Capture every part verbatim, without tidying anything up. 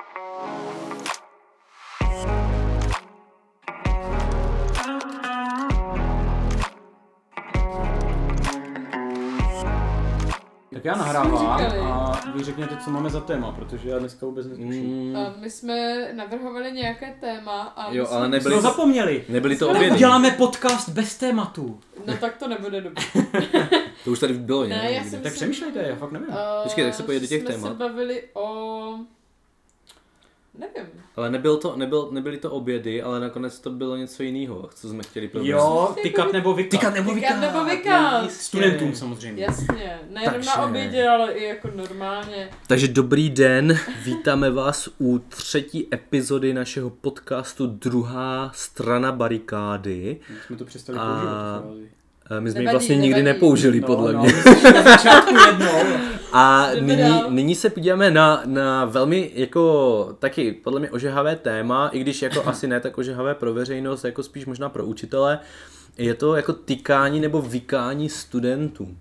Tak já nahrávám a vy řekněte, co máme za téma, protože já dneska vůbec nezkuším. Mm. My jsme navrhovali nějaké téma a jo, ale nebyli jsme z... zapomněli. Nebyli to obědy. Děláme podcast bez tématu. No tak to nebude dobře. To už tady bylo nějaké. Ne, já jsem tak přemýšlejte, já fakt nevím. Uh, Počkej, tak se pojede do těch témat. My jsme se bavili o... Nevím. Ale nebyl to, nebyl, nebyly to obědy, ale nakonec to bylo něco jiného, co jsme chtěli promyslet. Jo, tykat nebo vykat. Tykat nebo vykat. Tykat nebo vykat. Studentům samozřejmě. Jasně, nejenom na obědě, ale i jako normálně. Takže dobrý den, vítáme vás u třetí epizody našeho podcastu Druhá strana barikády. My jsme to přestali používat. My jsme ji vlastně nevadí. Nikdy nepoužili, no, podle no, mě. A nyní, nyní se podíváme na, na velmi, jako, taky podle mě ožehavé téma, i když jako asi ne tak ožehavé pro veřejnost, jako spíš možná pro učitele. Je to jako tykání nebo vykání studentů.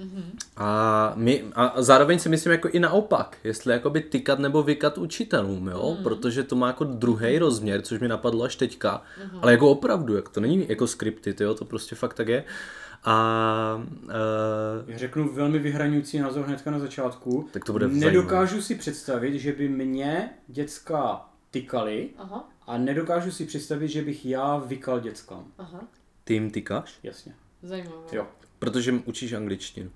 Mm-hmm. A, my, a zároveň si myslím jako i naopak, jestli jakoby tykat nebo vykat učitelům, jo? Mm-hmm. Protože to má jako druhý rozměr, což mi napadlo až teďka, mm-hmm. ale jako opravdu, jak to není jako skripty, tyjo? To prostě fakt tak je. A, uh, já řeknu velmi vyhraňující názor hnedka na začátku, tak to bude nedokážu zajímavé. Si představit, že by mě děcka tykali. Aha. A nedokážu si představit, že bych já vykal děckám. Aha. Ty jim tykáš? Jasně. Zajímavé. Jo. Protože učíš angličtinu.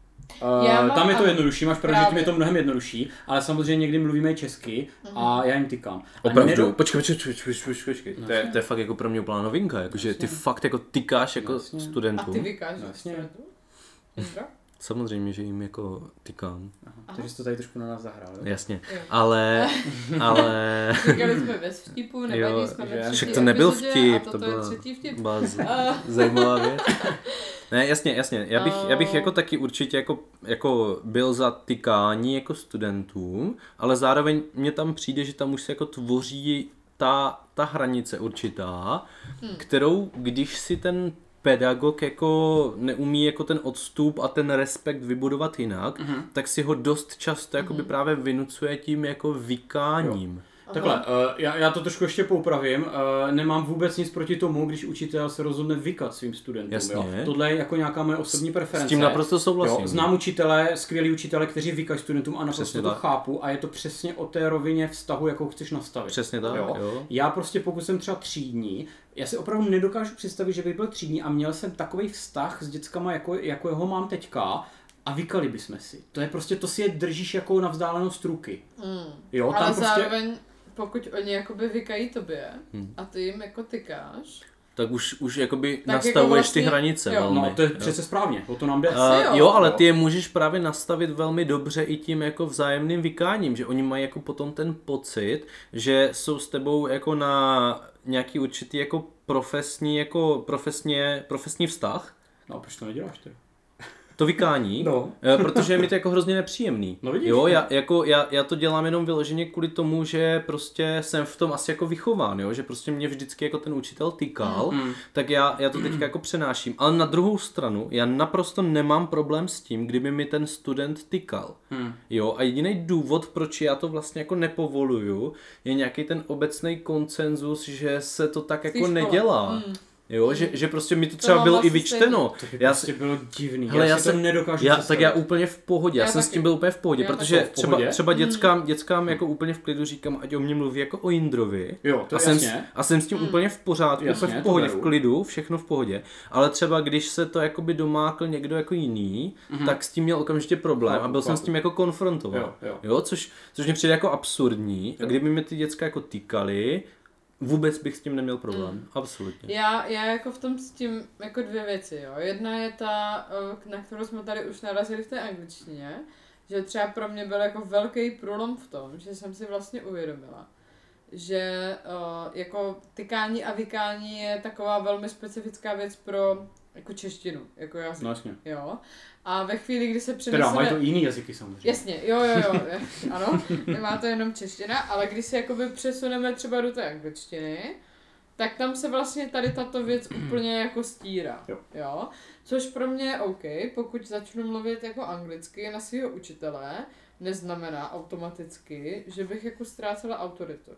Uh, tam je to jednodušší, máš pravdu, že tím je to mnohem jednodušší, ale samozřejmě někdy mluvíme česky a já jim tykám. Opravdu, počkej, počkej, počkej, počkej, to je, to je fakt jako pro mě úplná novinka, jakože ty fakt jako tykáš jako studentům. A ty vykáš studentům? Samozřejmě, že jim jako tykám. Aha, takže jsi to tady trošku na nás zahrál. Jo? Jasně, jo. ale... ale... Říkali jsme bez vtipu, nevadí, jsme ve třetí však to nebyl vtip, to, to byla, byla z... zajímavá věc. Ne, jasně, jasně, já bych, já bych jako taky určitě jako, jako byl za tykání jako studentům, ale zároveň mně tam přijde, že tam už se jako tvoří ta, ta hranice určitá, hmm. kterou když si ten pedagog jako neumí jako ten odstup a ten respekt vybudovat jinak, uh-huh. tak si ho dost často jakoby uh-huh. právě vynucuje tím jako vykáním. Jo. Takhle, uh, já, já to trošku ještě poupravím, uh, nemám vůbec nic proti tomu, když učitel se rozhodne vykat svým studentům. Jasně. Jo? Tohle je jako nějaká moje osobní preference. S tím naprosto souhlasím. Jo? Znám učitele, skvělí učitele, kteří vykají studentům a naprosto přesně to tak. chápu a je to přesně o té rovině vztahu, jakou chceš nastavit. Přesně tak, jo? Jo. Já prostě pokud jsem třeba třídní, já si opravdu nedokážu představit, že bych byl třídní a měl jsem takový vztah s dětskama, jako, jako jeho mám teďka, a vykali bychom si. To je prostě, to si je držíš jako na vzdálenost ruky. Mm. Jo, tam ale prostě... zároveň... Pokud oni jakoby vykají tobě a ty jim jako tykáš, tak už, už jakoby tak nastavuješ jako vlastně, ty hranice jo. velmi. No to je jo. přece správně, o to nám jde. Uh, jo, jo, ale ty je můžeš právě nastavit velmi dobře i tím jako vzájemným vykáním, že oni mají jako potom ten pocit, že jsou s tebou jako na nějaký určitý jako profesní, jako profesně, profesní vztah. No a proč to neděláš ty? To vykání, no. Protože je mi to jako hrozně nepříjemný. No vidíš, jo, já, jako, já, já to dělám jenom vyloženě kvůli tomu, že prostě jsem v tom asi jako vychován, jo? Že prostě mě vždycky jako ten učitel tykal, mm. tak já, já to teďka jako přenáším. Ale na druhou stranu, já naprosto nemám problém s tím, kdyby mi ten student tykal. Mm. Jo, a jediný důvod, proč já to vlastně jako nepovoluju, je nějaký ten obecný konsenzus, že se to tak jako Jsi nedělá. Mm. Jo, že, že prostě mi to třeba to bylo vlastně i vyčteno. To já prostě bylo divný, hele, já, já si to nedokážu já, tak já úplně v pohodě, já, já jsem taky. S tím byl úplně v pohodě, já protože v pohodě. Třeba, třeba dětskám, dětskám jako úplně v klidu říkám, ať o mě mluví jako o Jindrovi. Jo, to a, jsem, a jsem s tím mm. úplně v pořádku, jasně, úplně v pohodě, v klidu, všechno v pohodě. Ale třeba když se to jakoby domákl někdo jako jiný, mm-hmm. tak s tím měl okamžitě problém no, a byl jsem s tím jako konfrontovan. Jo, jo. Jo, což, což mě přijde jako absurdní. A kdyby mi ty děcka jako týkaly, vůbec bych s tím neměl problém, mm. absolutně. Já, já jako v tom s tím jako dvě věci, jo. Jedna je ta, na kterou jsme tady už narazili v té angličtině, že třeba pro mě byl jako velký průlom v tom, že jsem si vlastně uvědomila, že uh, jako tykání a vykání je taková velmi specifická věc pro jako češtinu, jako jazyk, vlastně. Jo. A ve chvíli, kdy se přeneseme... Teda mají to jiný jazyky samozřejmě. Jasně, jo, jo, jo, ano, nemá to jenom čeština, ale když se jakoby přesuneme třeba do té angličtiny, tak tam se vlastně tady tato věc úplně jako stírá, jo. jo. Což pro mě je OK, pokud začnu mluvit jako anglicky na svého učitele, neznamená automaticky, že bych jako ztrácela autoritu.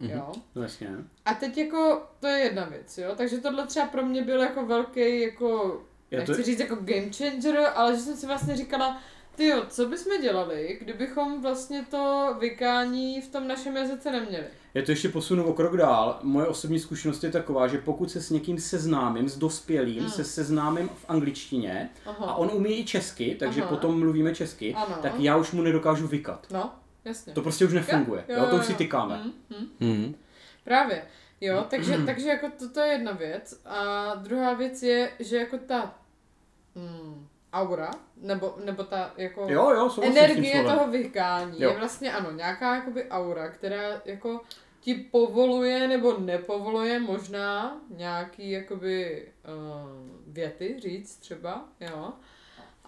Jo. Vlastně. A teď jako to je jedna věc, jo. Takže tohle třeba pro mě byl jako velký jako Já nechci to... říct jako game changer, ale že jsem si vlastně říkala, tyjo, co bychom dělali, kdybychom vlastně to vykání v tom našem jazyce neměli. Já to ještě posunu o krok dál. Moje osobní zkušenost je taková, že pokud se s někým seznámím, s dospělým, mm. se seznámím v angličtině Aha. a on umí i česky, takže Aha. potom mluvíme česky, ano. tak já už mu nedokážu vykat. No, jasně. To prostě už nefunguje. Jo, jo, jo, jo. To už si tykáme. Mm, mm. Mm. Právě. Jo, takže, takže jako toto je jedna věc a druhá věc je, že jako ta mm, aura, nebo, nebo ta jako jo, jo, energie toho vykání jo. je vlastně ano, nějaká jakoby aura, která jako ti povoluje nebo nepovoluje možná nějaký jakoby um, věty říct třeba, jo.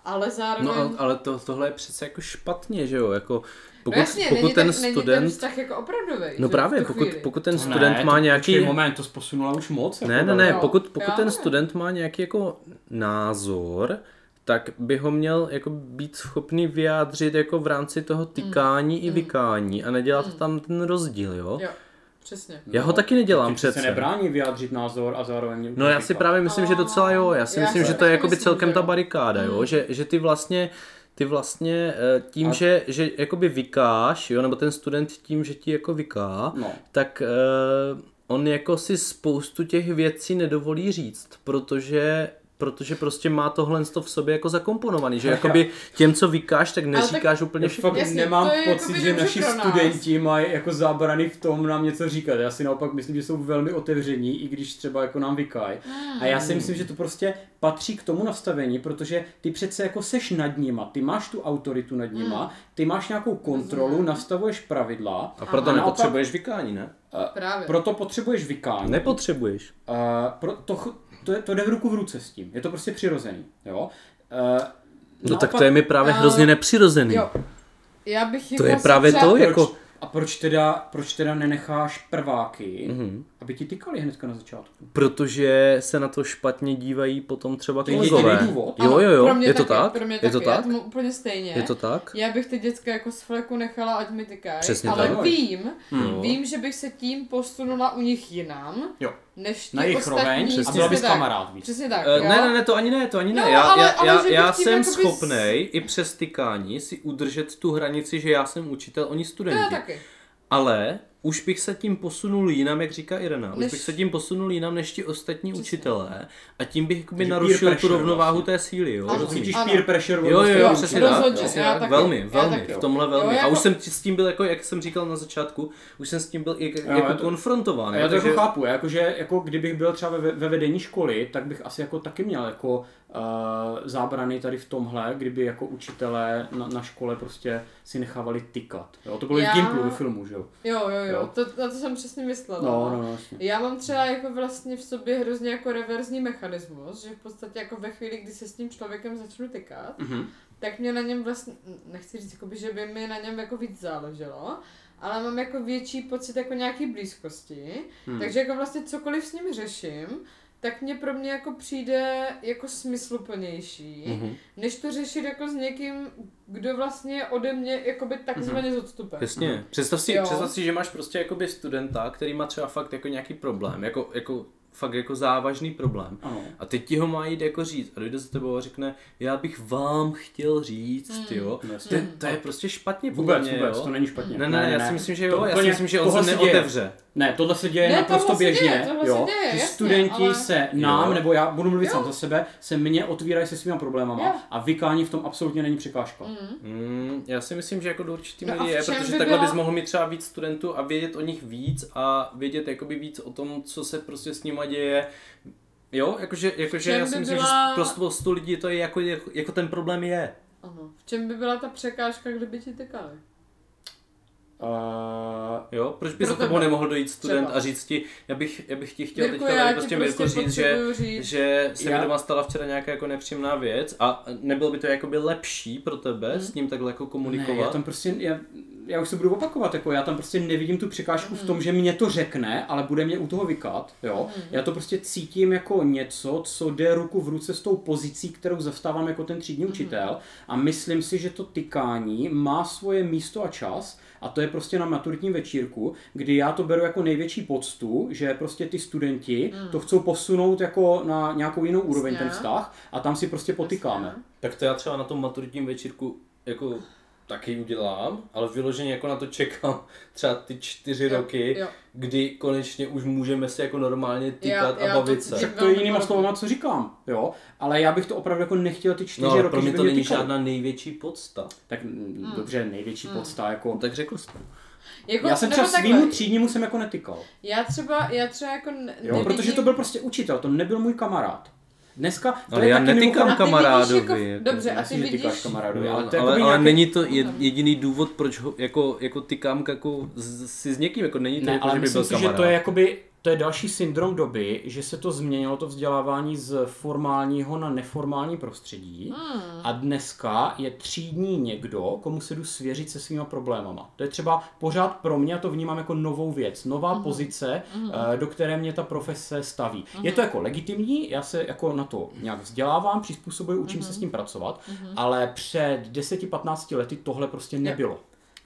Ale zároveň... No ale to, tohle je přece jako špatně, že jo, jako pokud, no jasně, pokud není ten tak, student... Není tak jako opravdovej, no právě, pokud, pokud ten student ne, má nějaký... Ne, moment, to posunula už moc. Ne, ne, ne, pokud, pokud ten student má nějaký jako názor, tak by ho měl jako být schopný vyjádřit jako v rámci toho tykání mm. i vykání a nedělat mm. tam ten rozdíl, jo? Jo. Přesně. Já ho taky nedělám přece. Ty se nebrání vyjádřit názor a zároveň... No já si právě myslím, že docela jo, já si já myslím, že to je jakoby myslím, celkem ta barikáda, jo, že, že ty vlastně, ty vlastně tím, a... že, že jakoby vykáš, jo, nebo ten student tím, že ti jako vyká, no. tak uh, on jako si spoustu těch věcí nedovolí říct, protože... Protože prostě má tohle v sobě jako zakomponovaný, že jakoby těm, co vykáš, tak neříkáš tak úplně všechno. Fakt nemám pocit, že naši studenti mají jako zábrany v tom nám něco říkat. Já si naopak myslím, že jsou velmi otevření, i když třeba jako nám vykají. A já si myslím, že to prostě patří k tomu nastavení, protože ty přece jako seš nad nima, ty máš tu autoritu nad nima, ty máš nějakou kontrolu, nastavuješ pravidla. A proto a nepotřebuješ vykání, ne? Právě. Proto potřebuješ vykání. Nepotřebuješ. A proto To, je, to jde v ruku v ruce s tím. Je to prostě přirozený, jo. Uh, no tak to je mi právě uh, hrozně nepřirozený. Jo. Já bych to je právě třeba... to, jako... Proč, a proč teda, proč teda nenecháš prváky, mm-hmm. aby ti tykali hnedka na začátku? Protože se na to špatně dívají potom třeba kolegové. To je důvod. Jo, jo, jo, ano, je to tak? Pro mě taky, je to tak? Já úplně stejně. Je to tak? Já bych ty děcka jako z fleku nechala, ať mi tykají. Přesně ale tak. vím, hmm. vím, že bych se tím posunula u nich jinam. Jo. Než na jejich roveň a byla bys kamarád víc. Přesně tak, uh, Ne, ne, ne, to ani ne, to ani ne. No, já ale, já, ale, já jsem schopnej s... i přes tykání si udržet tu hranici, že já jsem učitel, oni studenti. No, taky. Ale už bych se tím posunul jinam, jak říká Irena, než... už bych se tím posunul jinam než ti ostatní Přesně. učitelé a tím bych jakoby narušil tu rovnováhu vlastně. Té síly, jo. Ano, cítíš peer pressure. Jo, jo, jo, přesně tak. Velmi, velmi, v tomhle velmi. A už jsem s tím byl, jako jak jsem říkal na začátku, už jsem s tím byl jako konfrontován. Já to jako chápu, jakože jako kdybych byl třeba ve vedení školy, tak bych asi jako taky měl jako zábrany tady v tomhle, kdyby jako učitelé na škole prostě si nechávali tykat. To bylo i v Gimplu ve filmu, že jo. Jo, jo. Jo, to, na to jsem přesně myslela. No, no, vlastně. Já mám třeba jako vlastně v sobě hrozně jako reverzní mechanismus, že v podstatě jako ve chvíli, kdy se s tím člověkem začnu tykat, mm-hmm. tak mě na něm vlastně, nechci říct, jakoby, že by mi na něm jako víc záleželo, ale mám jako větší pocit jako nějaký blízkosti, hmm. takže jako vlastně cokoliv s ním řeším, tak mě pro mě jako přijde jako smysluplnější, mm-hmm. než to řešit jako s někým, kdo vlastně je ode mě jakoby takzvaně mm-hmm. s odstupem. Jasně. Představ si, představ si, že máš prostě jakoby studenta, který má třeba fakt jako nějaký problém, jako, jako fakt jako závažný problém. Ano. A teď ti ho má jít jako říct a dojde za tebou a řekne, já bych vám chtěl říct, mm. tyjo. To, to je prostě špatně podle mě, vůbec, jo. to není špatně. Ne, ne, ne já ne. si myslím, že jo, to já si myslím, že on se neotevře. Ne, tohle se děje ne, naprosto běžně, děje, jo. Děje, jasně, studenti ale... se nám, jo. nebo já budu mluvit jo. sám za sebe, se mně otvírají se svýma problémama jo. a vykání v tom absolutně není překážka. Mm. Mm, já si myslím, že jako do určitý míry no je, protože by takhle byla... bys mohl mít třeba víc studentů a vědět o nich víc a vědět jakoby víc o tom, co se prostě s nima děje. Jo, jakože, jakože já si by myslím, byla... že pro spoustu lidí to je jako, jako, jako ten problém je. Aha. V čem by byla ta překážka, kdyby ti tykali? Uh, jo, proč by za tebou nemohl dojít student třeba. A říct ti, já bych, já bych ti chtěl Mirku, teďka prostě Mirko prostě říct, že, říct, že se mi doma stala včera nějaká jako nepříjemná věc a nebylo by to jakoby lepší pro tebe hmm. s ním takhle jako komunikovat? Ne, já tam prostě, já, já už se budu opakovat, jako já tam prostě nevidím tu překážku mm. v tom, že mě to řekne, ale bude mě u toho vykat, jo. Mm. Já to prostě cítím jako něco, co jde ruku v ruce s tou pozicí, kterou zastávám jako ten třídní mm. učitel, a myslím si, že to tykání má svoje místo a čas, a to je prostě na maturitním večírku, kdy já to beru jako největší poctu, že prostě ty studenti mm. to chcou posunout jako na nějakou jinou úroveň ten vztah, a tam si prostě potykáme. Tak to já třeba na tom maturitním večírku jako taky udělám, ale vyloženě jako na to čekám třeba ty čtyři jo, roky, jo. kdy konečně už můžeme se jako normálně týkat jo, a bavit se. Tak to je jinýma slovama, co říkám, jo, ale já bych to opravdu jako nechtěl ty čtyři no, roky, pro mě to není žádná největší podsta. Tak hmm. dobře, největší hmm. podsta, jako... No, tak řekl jsem. Jako, já jsem třeba svýmu třídnímu jsem jako netykal. Já třeba, já třeba jako ne- jo, nevidím... Protože to byl prostě učitel, to nebyl můj kamarád. Dneska to ale je já netýkám kamarádovi. Jako, dobře, a ty vidíš. Kamarádovi, ale, ale, ale nějaký... není to jediný důvod, proč ho jako, jako tykám jako si s někým, jako není to, ne, jako, ale že by byl si, kamarád. Že to je jakoby, to je další syndrom doby, že se to změnilo to vzdělávání z formálního na neformální prostředí hmm. a dneska je třídní někdo, komu se jdu svěřit se svýma problémama. To je třeba pořád pro mě, to vnímám jako novou věc, nová hmm. pozice, hmm. do které mě ta profese staví. Hmm. Je to jako legitimní, já se jako na to nějak vzdělávám, přizpůsobuju, učím hmm. se s tím pracovat, hmm. ale před deseti patnácti lety tohle prostě nebylo.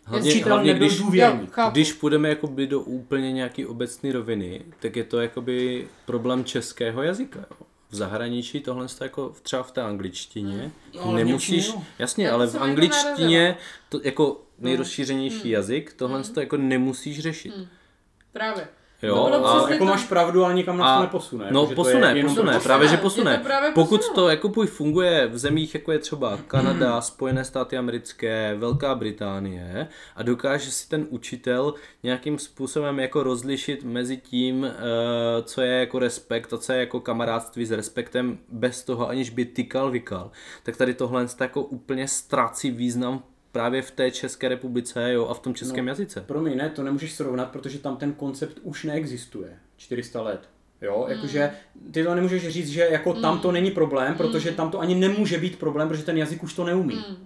Hlavně, hlavně když, důvěrný, když půjdeme jakoby do úplně nějaký obecné roviny, tak je to jakoby problém českého jazyka. Jo. V zahraničí tohle je jako třeba v té angličtině. No, nemusíš, no. Jasně, já ale v angličtině to jako nejrozšířenější mm. jazyk, tohle mm. to jako nemusíš řešit. Mm. Právě. Jo, a jako máš pravdu, ale nikam nás to neposune. No jako, posune, je posune, posune, právě že posune. To právě pokud posune. To jako půj funguje v zemích, jako je třeba Kanada, hmm. Spojené státy americké, Velká Británie, a dokáže si ten učitel nějakým způsobem jako rozlišit mezi tím, co je jako respekt a co je jako kamarádství s respektem bez toho, aniž by tykal, vykal, tak tady tohle jako úplně ztrácí význam právě v té České republice, jo, a v tom českém no, jazyce. Promiň, ne, to nemůžeš srovnat, protože tam ten koncept už neexistuje čtyři sta let. Jo, mm. jakože ty to nemůžeš říct, že jako mm. tam to není problém, protože tam to ani nemůže být problém, protože ten jazyk už to neumí. Mm.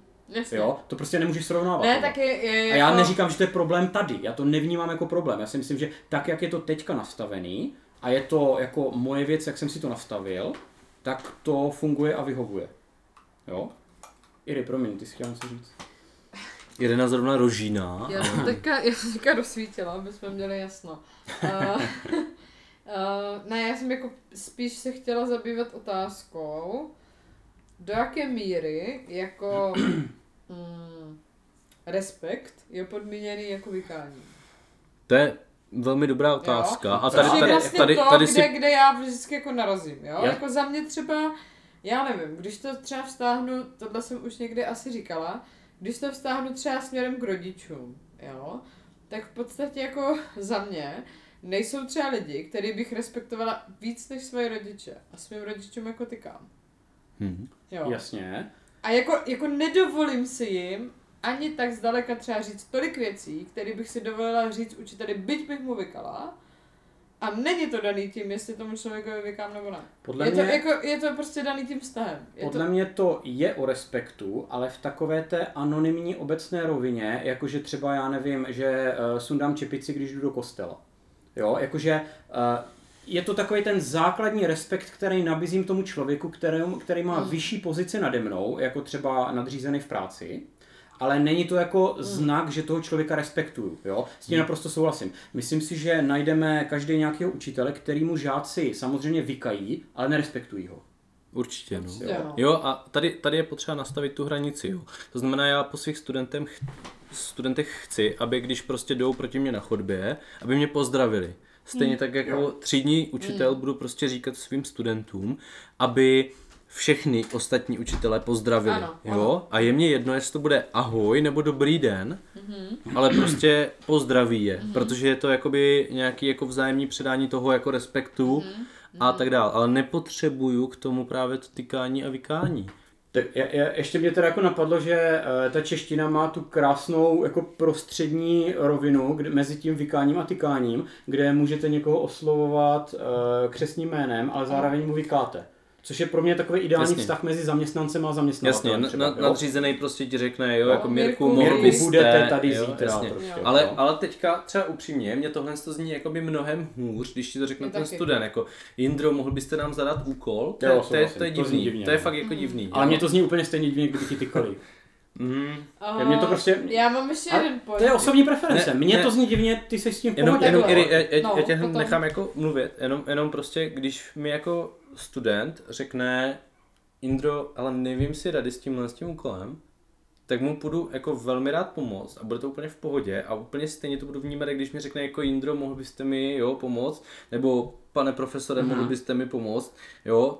Jo, to prostě nemůžeš srovnávat. Ne, tak je, je, a já jako... neříkám, že to je problém tady, já to nevnímám jako problém. Já si myslím, že tak, jak je to teďka nastavený, a je to jako moje věc, jak jsem si to nastavil, tak to funguje a vyhovuje. Jo? Iri, promiň, ty jsi chtěla něco říct. Irena zrovna rožíná. Já jsem teďka, já jsem teďka rozsvítila, aby jsme měli jasno. Uh, uh, ne, já jsem jako spíš se chtěla zabývat otázkou, do jaké míry jako mm, respekt je podmíněný jako vykání. To je velmi dobrá otázka. Jo? A tady, tady, vlastně tady, to, tady, tady kde, si... kde já vždycky jako narazím. Jo? Já... Jako za mě třeba, já nevím, když to třeba vztáhnu, tohle jsem už někdy asi říkala, když to vztáhnu třeba směrem k rodičům, jo, tak v podstatě jako za mě nejsou třeba lidi, který bych respektovala víc než svoje rodiče, a svým rodičům jako tykám. Hmm. Jo. Jasně. A jako, jako nedovolím si jim ani tak zdaleka třeba říct tolik věcí, které bych si dovolila říct učiteli, byť bych mu vykala, a není to daný tím, jestli tomu člověku vykám nebo ne. Podle je, mě, to jako, je to prostě daný tím vztahem. Je podle to... mě to je o respektu, ale v takové té anonymní obecné rovině, jakože třeba já nevím, že uh, sundám čepici, když jdu do kostela. Jo, jakože uh, je to takový ten základní respekt, který nabízím tomu člověku, který, který má mm. vyšší pozici nade mnou, jako třeba nadřízený v práci. Ale není to jako hmm. znak, že toho člověka respektuju, jo? S tím hmm. naprosto souhlasím. Myslím si, že najdeme každý nějakého učitele, kterýmu žáci samozřejmě vykají, ale nerespektují ho. Určitě, no. Jo, jo, a tady, tady je potřeba nastavit tu hranici, jo. To znamená, já po svých studentem, studentech chci, aby když prostě jdou proti mě na chodbě, aby mě pozdravili. Stejně hmm. tak jako jo. třídní učitel hmm. budu prostě říkat svým studentům, aby... všechny ostatní učitelé pozdravili, ano, jo? Ano. A je mě jedno, jestli to bude ahoj nebo dobrý den, mm-hmm. ale prostě pozdraví je, mm-hmm. protože je to jakoby nějaký jako vzájemný předání toho jako respektu mm-hmm. a tak dál. Ale nepotřebuju k tomu právě to tykání a vykání. Tak je, je, ještě mě teda jako napadlo, že e, ta čeština má tu krásnou jako prostřední rovinu kde, mezi tím vykáním a tykáním, kde můžete někoho oslovovat e, křestním jménem, ale zároveň mu vykáte. Což je pro mě takový ideální Jasně. vztah mezi zaměstnancem a zaměstnavatelem. Jasně, třeba, nadřízený prostě ti řekne, jo, no, jako Mirku, mohli jste, budete tady jo, zítra. Prostě, ale, ale teďka třeba upřímně, mě tohle to zní jakoby mnohem hůř, když ti to řekne ten student, jako Jindro, mohl byste nám zadat úkol? To, jo, to, to, je, to je divný, to, divně, to je fakt jako divný. Ale mě to zní úplně stejně divně, kdyby ti tykali. Mm. Uh, mě to prostě... Já mám ještě jeden point. To je osobní preference. Ne, Mně ne. to zní divně, ty se s tím jenom, jenom, Iri, já, já, no, já tě potom nechám jako mluvit. Jenom, jenom prostě, když mi jako student řekne Indro, ale nevím si rady s tímhle s tím úkolem, tak mu budu jako velmi rád pomoct a bude to úplně v pohodě a úplně stejně to budu vnímat, když mi řekne jako Indro, mohl byste mi jo, pomoct, nebo pane profesore, uh-huh. mohl byste mi pomoct, jo.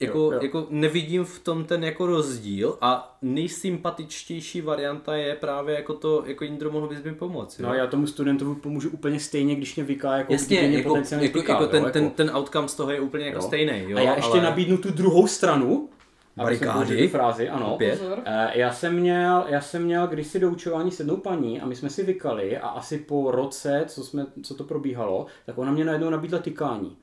Jako, jo, jo. jako nevidím v tom ten jako rozdíl a nejsympatičtější varianta je právě jako to, jako Jindro, mohl bys mi pomoct. Jo? No já tomu studentovi pomůžu úplně stejně, když mě vyká, jako Jasně, když mě jako, potenciálně jako, vyká, jako, jo, ten, jako ten, ten outcome z toho je úplně jako jo. stejný. Jo? A já ještě ale... nabídnu tu druhou stranu. Barikády. Frázi, ano. Já jsem měl, já jsem měl kdysi do doučování s jednou paní a my jsme si vykali a asi po roce, co, jsme, co to probíhalo, tak ona mě najednou nabídla tykání.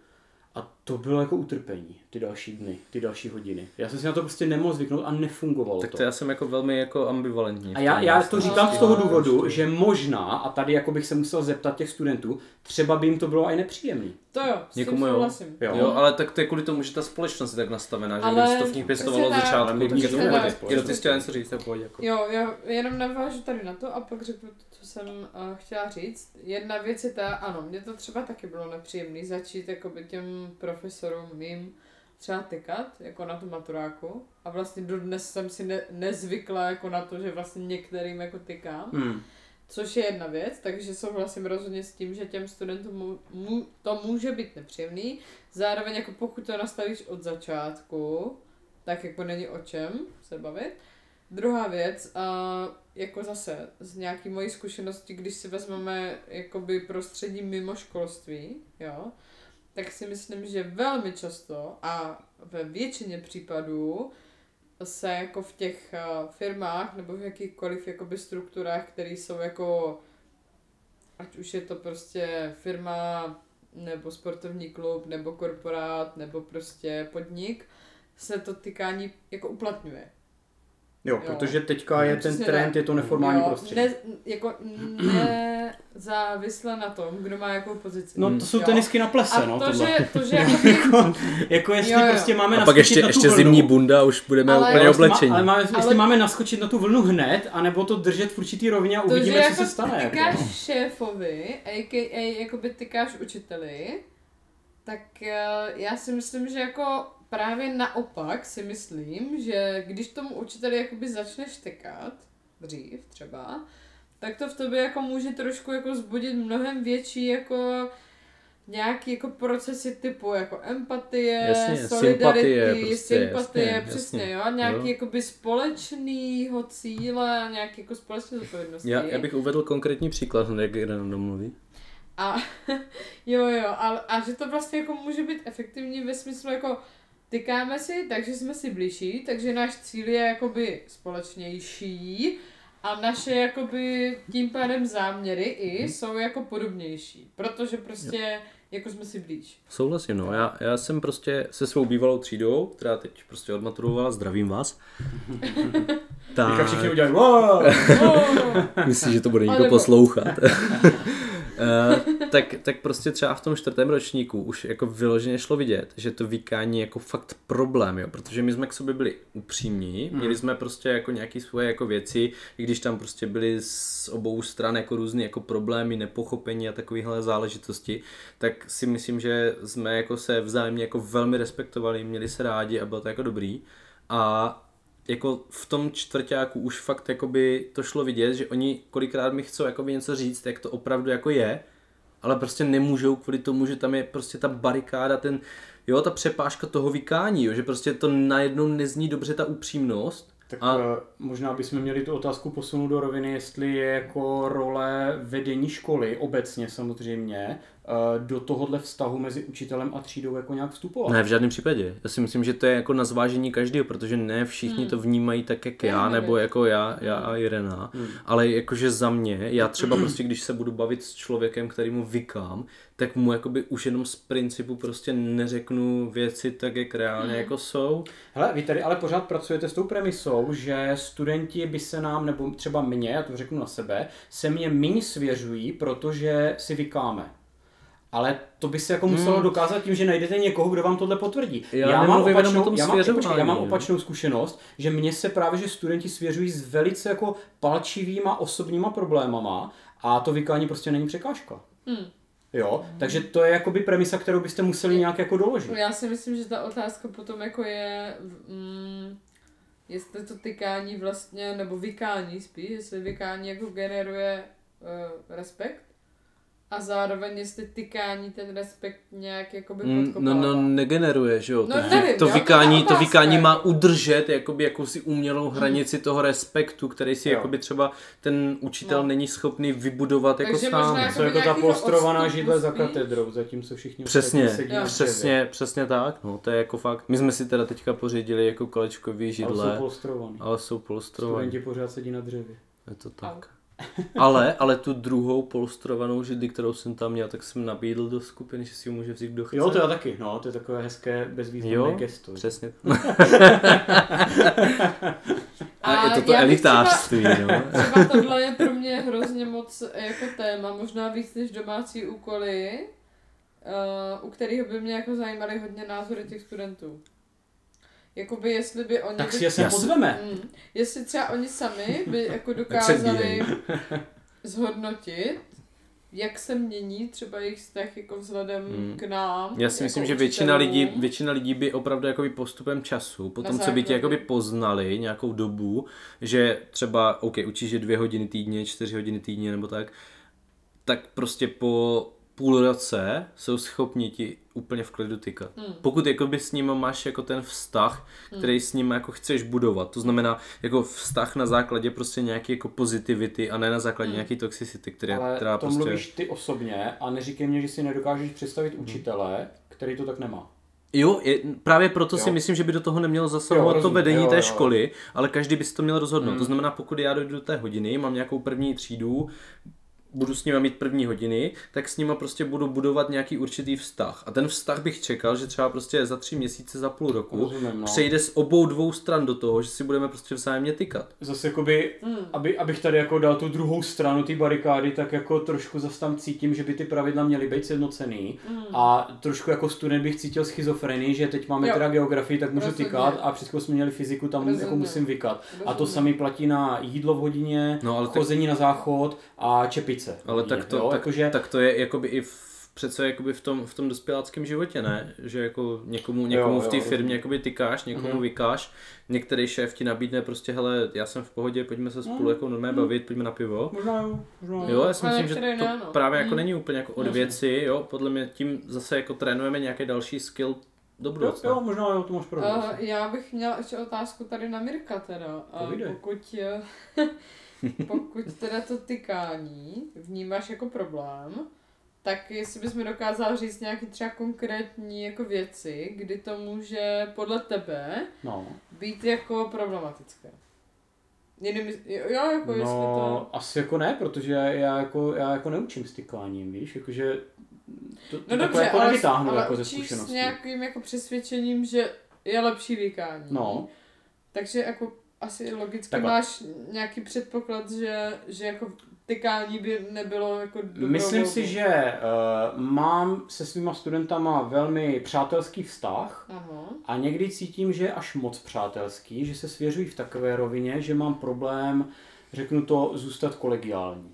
A to bylo jako utrpení, ty další dny, ty další hodiny. Já jsem si na to prostě nemohl zvyknout a nefungovalo to. Tak to já jsem jako velmi jako ambivalentní. A já, já to říkám z toho důvodu, že možná, a tady jako bych se musel zeptat těch studentů, třeba by jim to bylo i nepříjemný. To jo, s tím souhlasím. Jo. jo, ale tak to je kvůli tomu, že ta společnost je tak nastavená, ale že když to v ní pěstovalo od začátku, tak je to pohodě. Jo, ty jsi chtěla něco říct, tak pohodě. Jako. Jo, já jenom navážu tady na to a pak řeknu to, co jsem uh, chtěla říct. Jedna věc je ta, ano, mně to třeba taky bylo nepříjemný začít jakoby těm profesorům mým třeba tykat, jako na tu maturáku. A vlastně dodnes jsem si ne, nezvykla jako na to, že vlastně některým jako tykám. Hmm. Což je jedna věc, takže souhlasím rozhodně s tím, že těm studentům mu, mu, to může být nepříjemný. Zároveň jako pokud to nastavíš od začátku, tak jako není o čem se bavit. Druhá věc, a jako zase z nějaký mojí zkušenosti, když si vezmeme jakoby prostředí mimo školství, jo, tak si myslím, že velmi často a ve většině případů se jako v těch firmách nebo v jakýchkoliv jakoby strukturách, které jsou jako, ať už je to prostě firma nebo sportovní klub nebo korporát nebo prostě podnik, se to tykání jako uplatňuje. Jo, jo. Protože teďka je ten trend, je to neformální jo, prostředí. Ne, jako nezávisle na tom, kdo má jakou pozici. No to jsou jo. tenisky na plese, a no. to, že, to, že jako, jako jestli jo, jo. prostě máme a naskočit ještě, na tu ještě vlnu. A pak ještě zimní bunda, už budeme ale, úplně oblečení. Ale, máme, ale jestli máme naskočit na tu vlnu hned, anebo to držet v určitý rovině a to, uvidíme, co jako se stane. To, tykáš jako. šéfovi, a ká a jakoby tykáš učiteli, tak já si myslím, že jako právě naopak si myslím, že když tomu učiteli jakoby začneš tykat, dřív třeba, tak to v tobě jako může trošku jako vzbudit mnohem větší jako nějaký jako procesy typu jako empatie, jasně, solidarity, sympatie, prostě, sympatie jasně, přesně, jasně, jo, nějaký jo. jakoby společnýho cíle, nějaký jako společné zodpovědnosti. Já, já bych uvedl konkrétní příklad, jak jenom domluví. A jo jo, a, a že to vlastně jako může být efektivní ve smyslu jako tykáme si, takže jsme si blížší, takže náš cíl je jakoby společnější a naše jakoby tím pádem záměry i jsou jako podobnější, protože prostě jo. jako jsme si blíž. Souhlasím, no. Já, já jsem prostě se svou bývalou třídou, která teď prostě odmaturovala, zdravím vás. tak... Teďka všichni udělají wow! Myslím, že to bude někdo poslouchat. uh, tak, tak prostě třeba v tom čtvrtém ročníku už jako vyloženě šlo vidět, že to vykání je jako fakt problém, jo, protože my jsme k sobě byli upřímní, měli jsme prostě jako nějaké svoje jako věci, i když tam prostě byly z obou stran jako různé jako problémy, nepochopení a takovéhle záležitosti, tak si myslím, že jsme jako se vzájemně jako velmi respektovali, měli se rádi a bylo to jako dobrý a jako v tom čtvrťáku už fakt jakoby to šlo vidět, že oni kolikrát mi chcou jakoby něco říct, jak to opravdu jako je, ale prostě nemůžou kvůli tomu, že tam je prostě ta barikáda, ten, jo, ta přepážka toho vykání, jo, že prostě to najednou nezní dobře ta upřímnost Tak a... možná bychom měli tu otázku posunout do roviny, jestli je jako role vedení školy, obecně samozřejmě, do tohohle vztahu mezi učitelem a třídou jako nějak vstupovat. Ne, v žádném případě. Já si myslím, že to je jako na zvážení každého, protože ne všichni hmm. to vnímají tak, jak já, nebo jako já, já a Irena. Hmm. Ale jakože za mě, já třeba prostě, když se budu bavit s člověkem, kterýmu vykám, tak mu jakoby už jenom z principu prostě neřeknu věci tak, jak reálně hmm. jako jsou. Hele, vy tady ale pořád pracujete s tou premisou, že studenti by se nám, nebo třeba mě, já to řeknu na sebe, se mě méně svěřují, protože si vykáme. Ale to by se jako muselo hmm. dokázat tím, že najdete někoho, kdo vám tohle potvrdí. Já, já, mám, opačnou, já, mám, počkej, já mám opačnou zkušenost, že mně se právě, že studenti svěřují s velice jako palčivýma osobníma problémama a to vykání prostě není překážka. Hmm. Jo, hmm. takže to je jakoby premisa, kterou byste museli nějak jako doložit. Já si myslím, že ta otázka potom jako je... Mm, jestli to tykání vlastně, nebo vykání spíš, jestli vykání jako generuje uh, respekt. A zároveň, jestli tykání ten respekt nějak jakoby podkopává. No, no, negeneruje, že jo? No, nevím, to, vykání, to vykání má udržet jakoby jakousi umělou hranici hmm. toho respektu, který si jo. jakoby třeba ten učitel no. není schopný vybudovat takže jako sám. To je jako ta postrovaná židle za katedrou, zatímco všichni přesně, sedí. Jo. Přesně, přesně tak. No, to je jako fakt. My jsme si teda teďka pořídili jako kolečkový židle. Ale jsou polstrovaný. Ale jsou polstrovaný. Studenti pořád sedí na dřevě. Je to tak. Au. ale, ale tu druhou polstrovanou židli, kterou jsem tam měl, tak jsem nabídl do skupiny, že si ji může vzít kdo chce. Jo, to já taky, no, to je takové hezké bezvýznamné gesto. Jo, přesně. A, a je to to elitářství, no. Třeba tohle je pro mě hrozně moc jako téma, možná víc než domácí úkoly, uh, u kterých by mě jako zajímaly hodně názory těch studentů. Jakoby jestli by oni... Tak si je sem pozveme. Mm, jestli třeba oni sami by jako dokázali zhodnotit, jak se mění třeba jejich vztah jako vzhledem mm. k nám. Já si jako myslím, že většina lidí, většina lidí by opravdu jakoby postupem času, potom co by ti jakoby poznali nějakou dobu, že třeba, OK, učíš je dvě hodiny týdně, čtyři hodiny týdně nebo tak, tak prostě po... půl roce jsou schopni ti úplně v klidu tykat. Mm. Pokud jakoby s nima máš jako ten vztah, který mm. s nima jako chceš budovat, to znamená jako vztah na základě prostě nějaký jako pozitivity a ne na základě mm. nějaký toxicity, která, ale která to prostě... Ale to mluvíš ty osobně a neříkej mě, že si nedokážeš představit mm. učitele, který to tak nemá. Jo, je, právě proto jo. si myslím, že by do toho nemělo zasahovat jo, to vedení jo, té jo, školy, jo. ale každý by si to měl rozhodnout. Mm. To znamená, pokud já dojdu do té hodiny, mám nějakou první třídu, budu s nima mít první hodiny, tak s nima prostě budu budovat nějaký určitý vztah. A ten vztah bych čekal, že třeba prostě za tři měsíce, za půl roku rozumím, no. přejde z obou dvou stran do toho, že si budeme prostě vzájemně tykat. Zase jakoby, mm. aby, abych tady jako dal tu druhou stranu té barikády, tak jako trošku zase tam cítím, že by ty pravidla měly být sjednocený mm. a trošku jako student bych cítil schizofrenii, že teď máme jo. teda geografii, tak můžu rozumím. Tykat a přesně jsme měli fyziku, tam rozumím. Jako musím vykat. Rozumím. A to samý platí na jídlo v hodině, no, chození tak... na záchod a čepice. Ale tak to, jo, tak, jakože... tak to je jakoby i v, přece jakoby v tom, v tom dospěláckém životě, ne? Že jako někomu, někomu jo, v té firmě jakoby tykáš, někomu mm. vykáš, některý šéf ti nabídne prostě, hele, já jsem v pohodě, pojďme se spolu mm. jako normálně mm. bavit, pojďme na pivo. Možná jo, možná jo. Já si myslím, že to ne, no. právě jako mm. není úplně jako od věci, jo, podle mě tím zase jako trénujeme nějaký další skill do budoucna. Jo, jo, možná jo, to máš pravdu. Uh, já bych měla ještě otázku tady na Mirka teda, uh, pokud... Pokud teda to tykání vnímáš jako problém, tak jestli bys mi dokázal říct nějaké třeba konkrétní jako věci, kdy to může podle tebe no. být jako problematické. Jiným, jo, jako no, jestli to... asi jako ne, protože já jako, já jako neučím s tykáním, víš, jakože to, to no dobře, jako ale, ale jako učíš s nějakým jako přesvědčením, že je lepší vykání. No. Takže jako asi logicky takhle. Máš nějaký předpoklad, že, že jako tykání by nebylo jako dobrou. Myslím si, že uh, mám se svýma studentama velmi přátelský vztah aha. a někdy cítím, že je až moc přátelský, že se svěřují v takové rovině, že mám problém, řeknu to, zůstat kolegiální.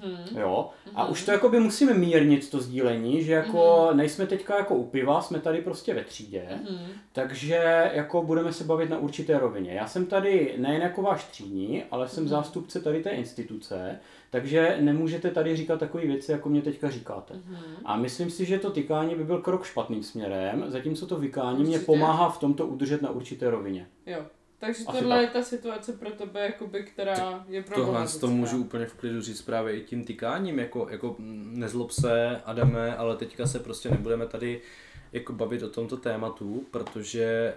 Mm-hmm. Jo? A mm-hmm. už to jakoby musíme mírnit to sdílení, že jako mm-hmm. nejsme teďka jako u piva, jsme tady prostě ve třídě, mm-hmm. takže jako budeme se bavit na určité rovině. Já jsem tady nejen jako váš třídní, ale jsem mm-hmm. zástupce tady té instituce, takže nemůžete tady říkat takové věci, jako mě teďka říkáte. Mm-hmm. A myslím si, že to tykání by byl krok špatným směrem, zatímco to vykání určitě. Mě pomáhá v tomto udržet na určité rovině. Jo. Takže asi tohle tak. Je ta situace pro tebe, jakoby, která je problematická. Tohle to můžu úplně v klidu říct právě i tím tykáním, jako, jako nezlob se, Adame, ale teďka se prostě nebudeme tady jako bavit o tomto tématu, protože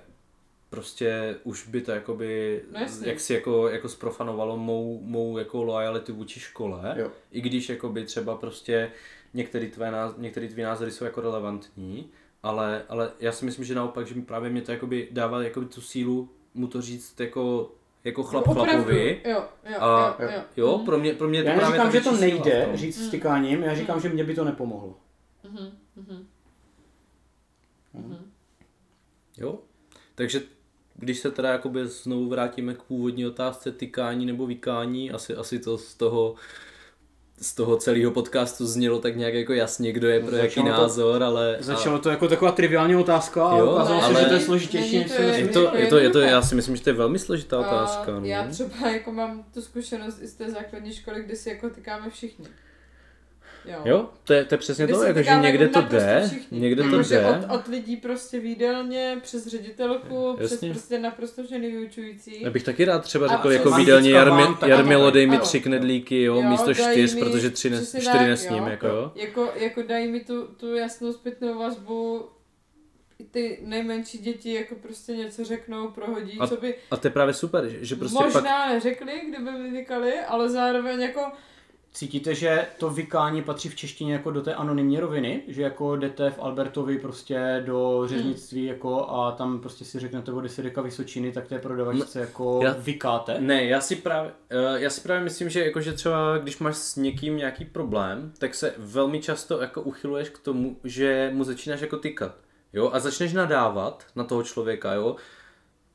prostě už by to jakoby, no jak si jako, jako zprofanovalo mou, mou jako loajalitu vůči škole, jo. I když jakoby třeba prostě některé tvé názory, některé tvé názory jsou jako relevantní, ale, ale já si myslím, že naopak, že právě mě to jakoby dává jakoby tu sílu mu to říct jako, jako chlap no, chlapovi. Jo, jo, a jo, jo. jo pro mě, pro mě to právě říkám, že to nejde říct stykáním, já říkám, že mě by to nepomohlo. Mhm, mhm. Mhm. Jo, takže když se teda jakoby znovu vrátíme k původní otázce tykání nebo vykání, asi, asi to z toho z toho celého podcastu znělo tak nějak jako jasně, kdo je pro začalo jaký to, názor, ale... Začalo to jako taková triviální otázka, ale ukázalo se, že to je složitější. Je to, je to, je to, je to, já si myslím, že to je velmi složitá a otázka. No. Já třeba jako mám tu zkušenost i z té základní školy, kde si jako tykáme všichni. Jo, jo to, je, to je přesně to, jako, že někde to jde, všichni. někde to jde. Od, od lidí prostě v jídelně, přes ředitelku, přes prostě naprosto všechny vyučující. Já bych taky rád třeba řekl, jako v jídelně Jarmilo, dej mi tři knedlíky, jo, jo, místo čtyř, mi, protože tři nes, čtyři tak, nesním, jo, jako jo. Jako, jako dají mi tu, tu jasnou zpětnou vazbu, ty nejmenší děti jako prostě něco řeknou, prohodí, a, co by... A to je právě super, že prostě pak... Možná neřekli, kdyby mi vykali, ale zároveň jako... Cítíte, že to vykání patří v češtině jako do té anonymní roviny, že jako jdete v Albertovi prostě do řeznictví jako a tam prostě si řeknete od Desideka Vysočiny, tak té prodavačce jako já, vykáte? Ne, já si právě, já si právě myslím, že jako že třeba když máš s někým nějaký problém, tak se velmi často jako uchyluješ k tomu, že mu začínáš jako tykat, jo, a začneš nadávat na toho člověka, jo.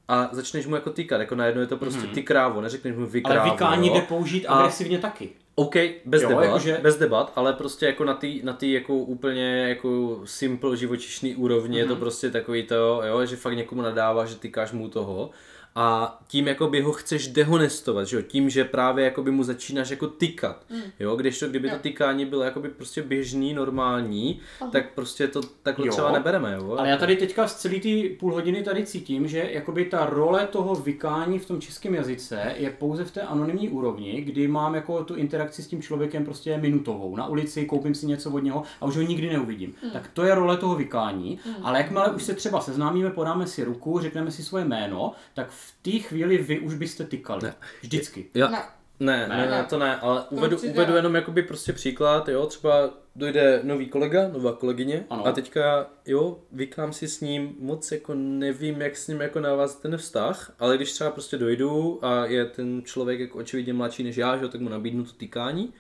A začneš mu jako tykat, jako najednou je to prostě hmm. ty krávo, neřekneš mu vy krávo. Ale vykání jde použít a... agresivně taky. OK, bez, jo, debat, jakože... bez debat, ale prostě jako na ty na ty jako úplně jako simple živočišný úrovni hmm. je to prostě takový to, jo, že fakt někomu nadáváš, že tykáš mu toho a tím jakoby ho chceš dehonestovat, že jo, tím, že právě jakoby mu začínáš jako tykat, hmm. jo, když to, kdyby jo. to tykání bylo jakoby prostě běžný, normální, Aha. tak prostě to takhle jo. třeba nebereme, jo. Ale já tady teďka z celý ty půl hodiny tady cítím, že jakoby ta role toho vykání v tom českém jazyce je pouze v té anonymní úrovni, kdy mám jako tu interakci s tím člověkem prostě minutovou, na ulici, koupím si něco od něho a už ho nikdy neuvidím. Hmm. Tak to je role toho vykání, hmm. ale jakmile už se třeba seznámíme, podáme si ruku, řekneme si svoje jméno, tak v té chvíli vy už byste tykali. Ne. Vždycky. Ja. Ne. Ne, ne, ne, to ne, ale uvedu, uvedu jenom jakoby prostě příklad, jo, třeba dojde nový kolega, nová kolegyně ano. a teďka, jo, vykám si s ním, moc jako nevím, jak s ním jako navázat ten vztah, ale když třeba prostě dojdu a je ten člověk jako očividně mladší než já, že, tak mu nabídnu to tykání.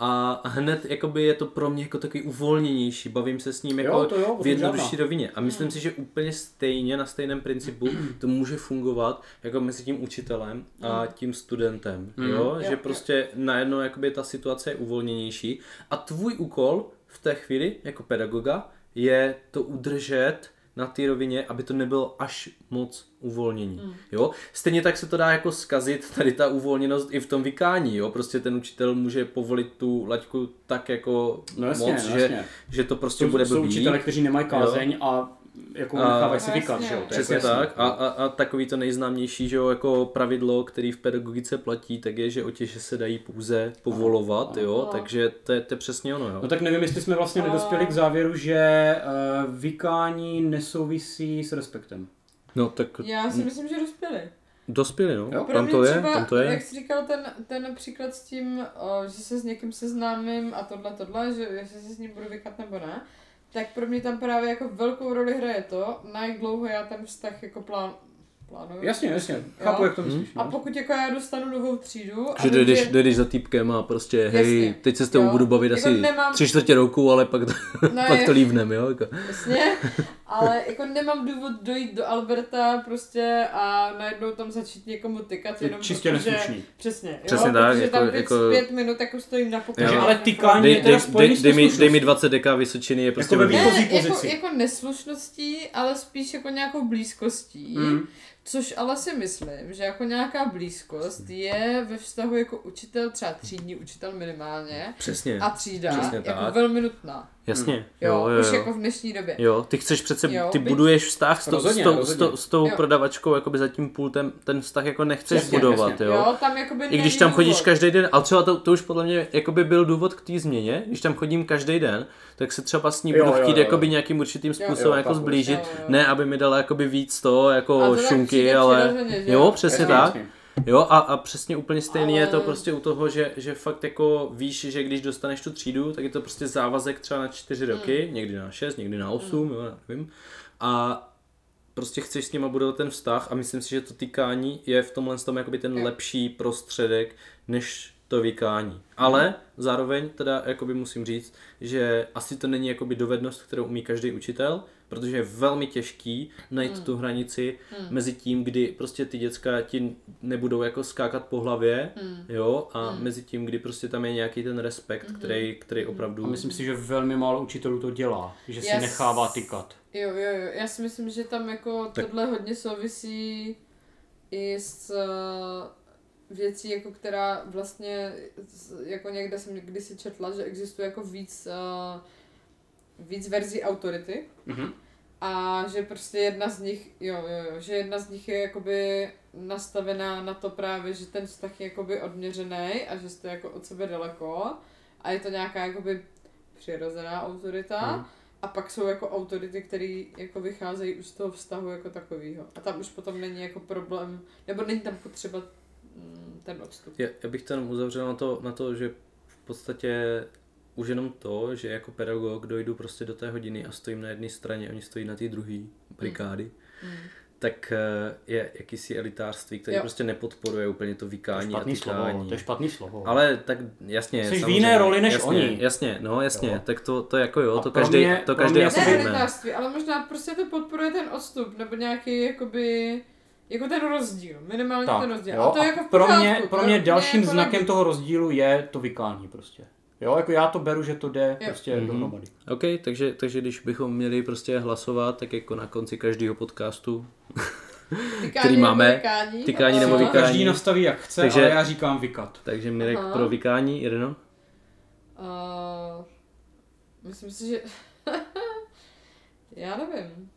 A hned jakoby je to pro mě jako takový uvolněnější, bavím se s ním jako jo, jo, v jednodušší rovině. A myslím si, že úplně stejně, na stejném principu to může fungovat jako mezi tím učitelem a tím studentem, mm. jo? Že jo, prostě jo. najednou jakoby ta situace je uvolněnější a tvůj úkol v té chvíli jako pedagoga je to udržet na té rovině, aby to nebylo až moc uvolnění, mm. jo. Stejně tak se to dá jako zkazit, tady ta uvolněnost i v tom vykání, jo. Prostě ten učitel může povolit tu laťku tak jako no jasně, moc, jasně. Že, že to prostě to, bude blbý. Jsou učitelé, kteří nemají kázeň jo. a jako nechávají se vykat, že jo. Přesně jako tak a, a, a takový to nejznámější, že jo, jako pravidlo, který v pedagogice platí, tak je, že otěže se dají pouze povolovat, a, jo, a. takže to je, to je přesně ono, jo. No tak nevím, jestli jsme vlastně nedospěli k závěru, že uh, vykání nesouvisí s respektem. No tak... Já si myslím, že dospěli. Dospěli, no. Jo, tam to je, třeba, tam to je. Jak jsi říkal ten, ten příklad s tím, o, že se s někým seznámím a tohle, tohle, že jestli se s ním budu vykat nebo ne, tak pro mě tam právě jako velkou roli hraje to, na jak dlouho já ten vztah jako plán, plánuju. Jasně, jasně, chápu, jo? Jak to myslíš. Hmm. A pokud jako já dostanu novou třídu... Že dojdeš, mě... dojdeš za týpkem a prostě, jasně, hej, teď se s tebou budu bavit jako asi nemám... tři čtvrtě roku, ale pak to, no, pak to líbnem, jo? Jako. Jasně, ale jako nemám důvod dojít do Alberta prostě a najednou tam začít někomu tykat, jenom čistě proto, neslušný. Že... Přesně, jo? Přesně tak, protože jako, tam jako... pět minut jako stojím na pokoji. Ale tykání dej, je teda spojený dej, dej, dej mi dvacet deka Vysočiny je prostě... Jako ne, jako, jako neslušností, ale spíš jako nějakou blízkostí. Mm. Což ale si myslím, že jako nějaká blízkost je ve vztahu jako učitel, třeba třídní učitel minimálně. Přesně. A třída, přesně jako tak. Velmi nutná. Jasně. Hmm. Jo, jo, už jo. Jako v dnešní době. Jo, ty chceš přece, jo, ty byť... buduješ vztah s, rozhodně, to, rozhodně. s, to, s tou jo. prodavačkou, jakoby za tím pultem, ten vztah jako nechceš jasně, budovat, jasně. jo. Jo, tam jakoby i když tam chodíš důvod. Každý den, ale třeba to, to už podle mě jakoby byl důvod k té změně, když tam chodím každý den, tak se třeba s ní budu chtít jakoby nějakým určitým způsobem jo, jako zblížit, jo, jo. ne, aby mi dala jakoby víc toho, jako šunky, ale jo, přesně tak. Jo a, a přesně úplně stejný ale... je to prostě u toho, že, že fakt jako víš, že když dostaneš tu třídu, tak je to prostě závazek třeba na čtyři mm. roky, někdy na šest, někdy na osm, mm. jo, nevím. A prostě chceš s nima budovat ten vztah a myslím si, že to tykání je v tomhle tom jakoby ten lepší prostředek, než to vykání. Ale zároveň teda jakoby musím říct, že asi to není jakoby dovednost, kterou umí každý učitel, protože je velmi těžký najít hmm. tu hranici hmm. mezi tím, kdy prostě ty děcka ti nebudou jako skákat po hlavě, hmm. jo, a hmm. mezi tím, kdy prostě tam je nějaký ten respekt, hmm. který, který opravdu... A myslím si, že velmi málo učitelů to dělá, že si já nechává tykat. Jo, jo, jo, já si myslím, že tam jako tak. tohle hodně souvisí i s... věcí, jako která vlastně, jako někde jsem kdysi četla, že existuje jako víc, uh, víc verzí autority mm-hmm. a že prostě jedna z nich, jo, jo, jo, že jedna z nich je jakoby nastavená na to právě, že ten vztah je jakoby odměřenej a že jste jako od sebe daleko a je to nějaká jakoby přirozená autorita. Mm. A pak jsou jako autority, které jako vycházejí už z toho vztahu jako takovýho. A tam už potom není jako problém, nebo není tam potřeba ten odstup. Já, já bych to jenom uzavřel na to, na to, že v podstatě už jenom to, že jako pedagog dojdu prostě do té hodiny a stojím na jedné straně, oni stojí na té druhé barikády, mm. tak je jakýsi elitářství, který jo. prostě nepodporuje úplně to vykání to a tykání. To je špatný slovo. Ale tak jasně. Jsi v jiné roli než jasně, oni. Jasně, no jasně, jo. tak to, to jako jo, a to každý mě, to každý asi ne. Elitářství, ale možná prostě to podporuje ten odstup, nebo nějaký jakoby... Jako ten rozdíl, minimálně tak, ten rozdíl. Jo, to je jako pro mě, pro mě dalším mě znakem toho rozdílu je to vykání prostě. Jo, jako já to beru, že to jde jo. prostě mm-hmm. dohromady. OK, takže, takže když bychom měli prostě hlasovat, tak jako na konci každého podcastu, tykání který máme, vykání. tykání nebo vykání. Každý nastaví jak chce, takže, ale já říkám vykat. Takže Mirek Aha. pro vykání, Ireno? Uh, myslím si, že... já nevím.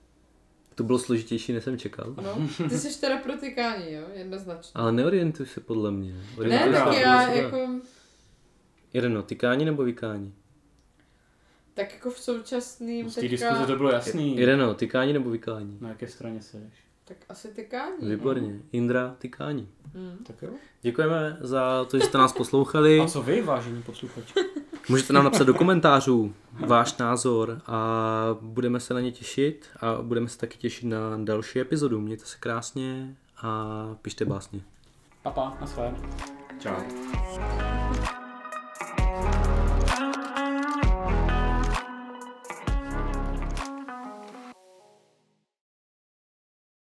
To bylo složitější, než jsem čekal. No, ty jsi teda pro tykání, jo, jednoznačně. Ale neorientuj se podle mě. Orientuj ne, tak já jako... Ireno, tykání nebo vykání? Tak jako v současným teďka... Z té diskuze to bylo jasný. Ireno, tykání nebo vykání? Na jaké straně seš? Tak asi tykání. Výborně. Indra, tykání. Hmm. Tak jo. Děkujeme za to, že jste nás poslouchali. A co vy, vážení posluchači? Můžete nám napsat do komentářů váš názor a budeme se na ně těšit a budeme se taky těšit na další epizodu. Mějte se krásně a pište básně. Pa, pa, na shledanou. Čau.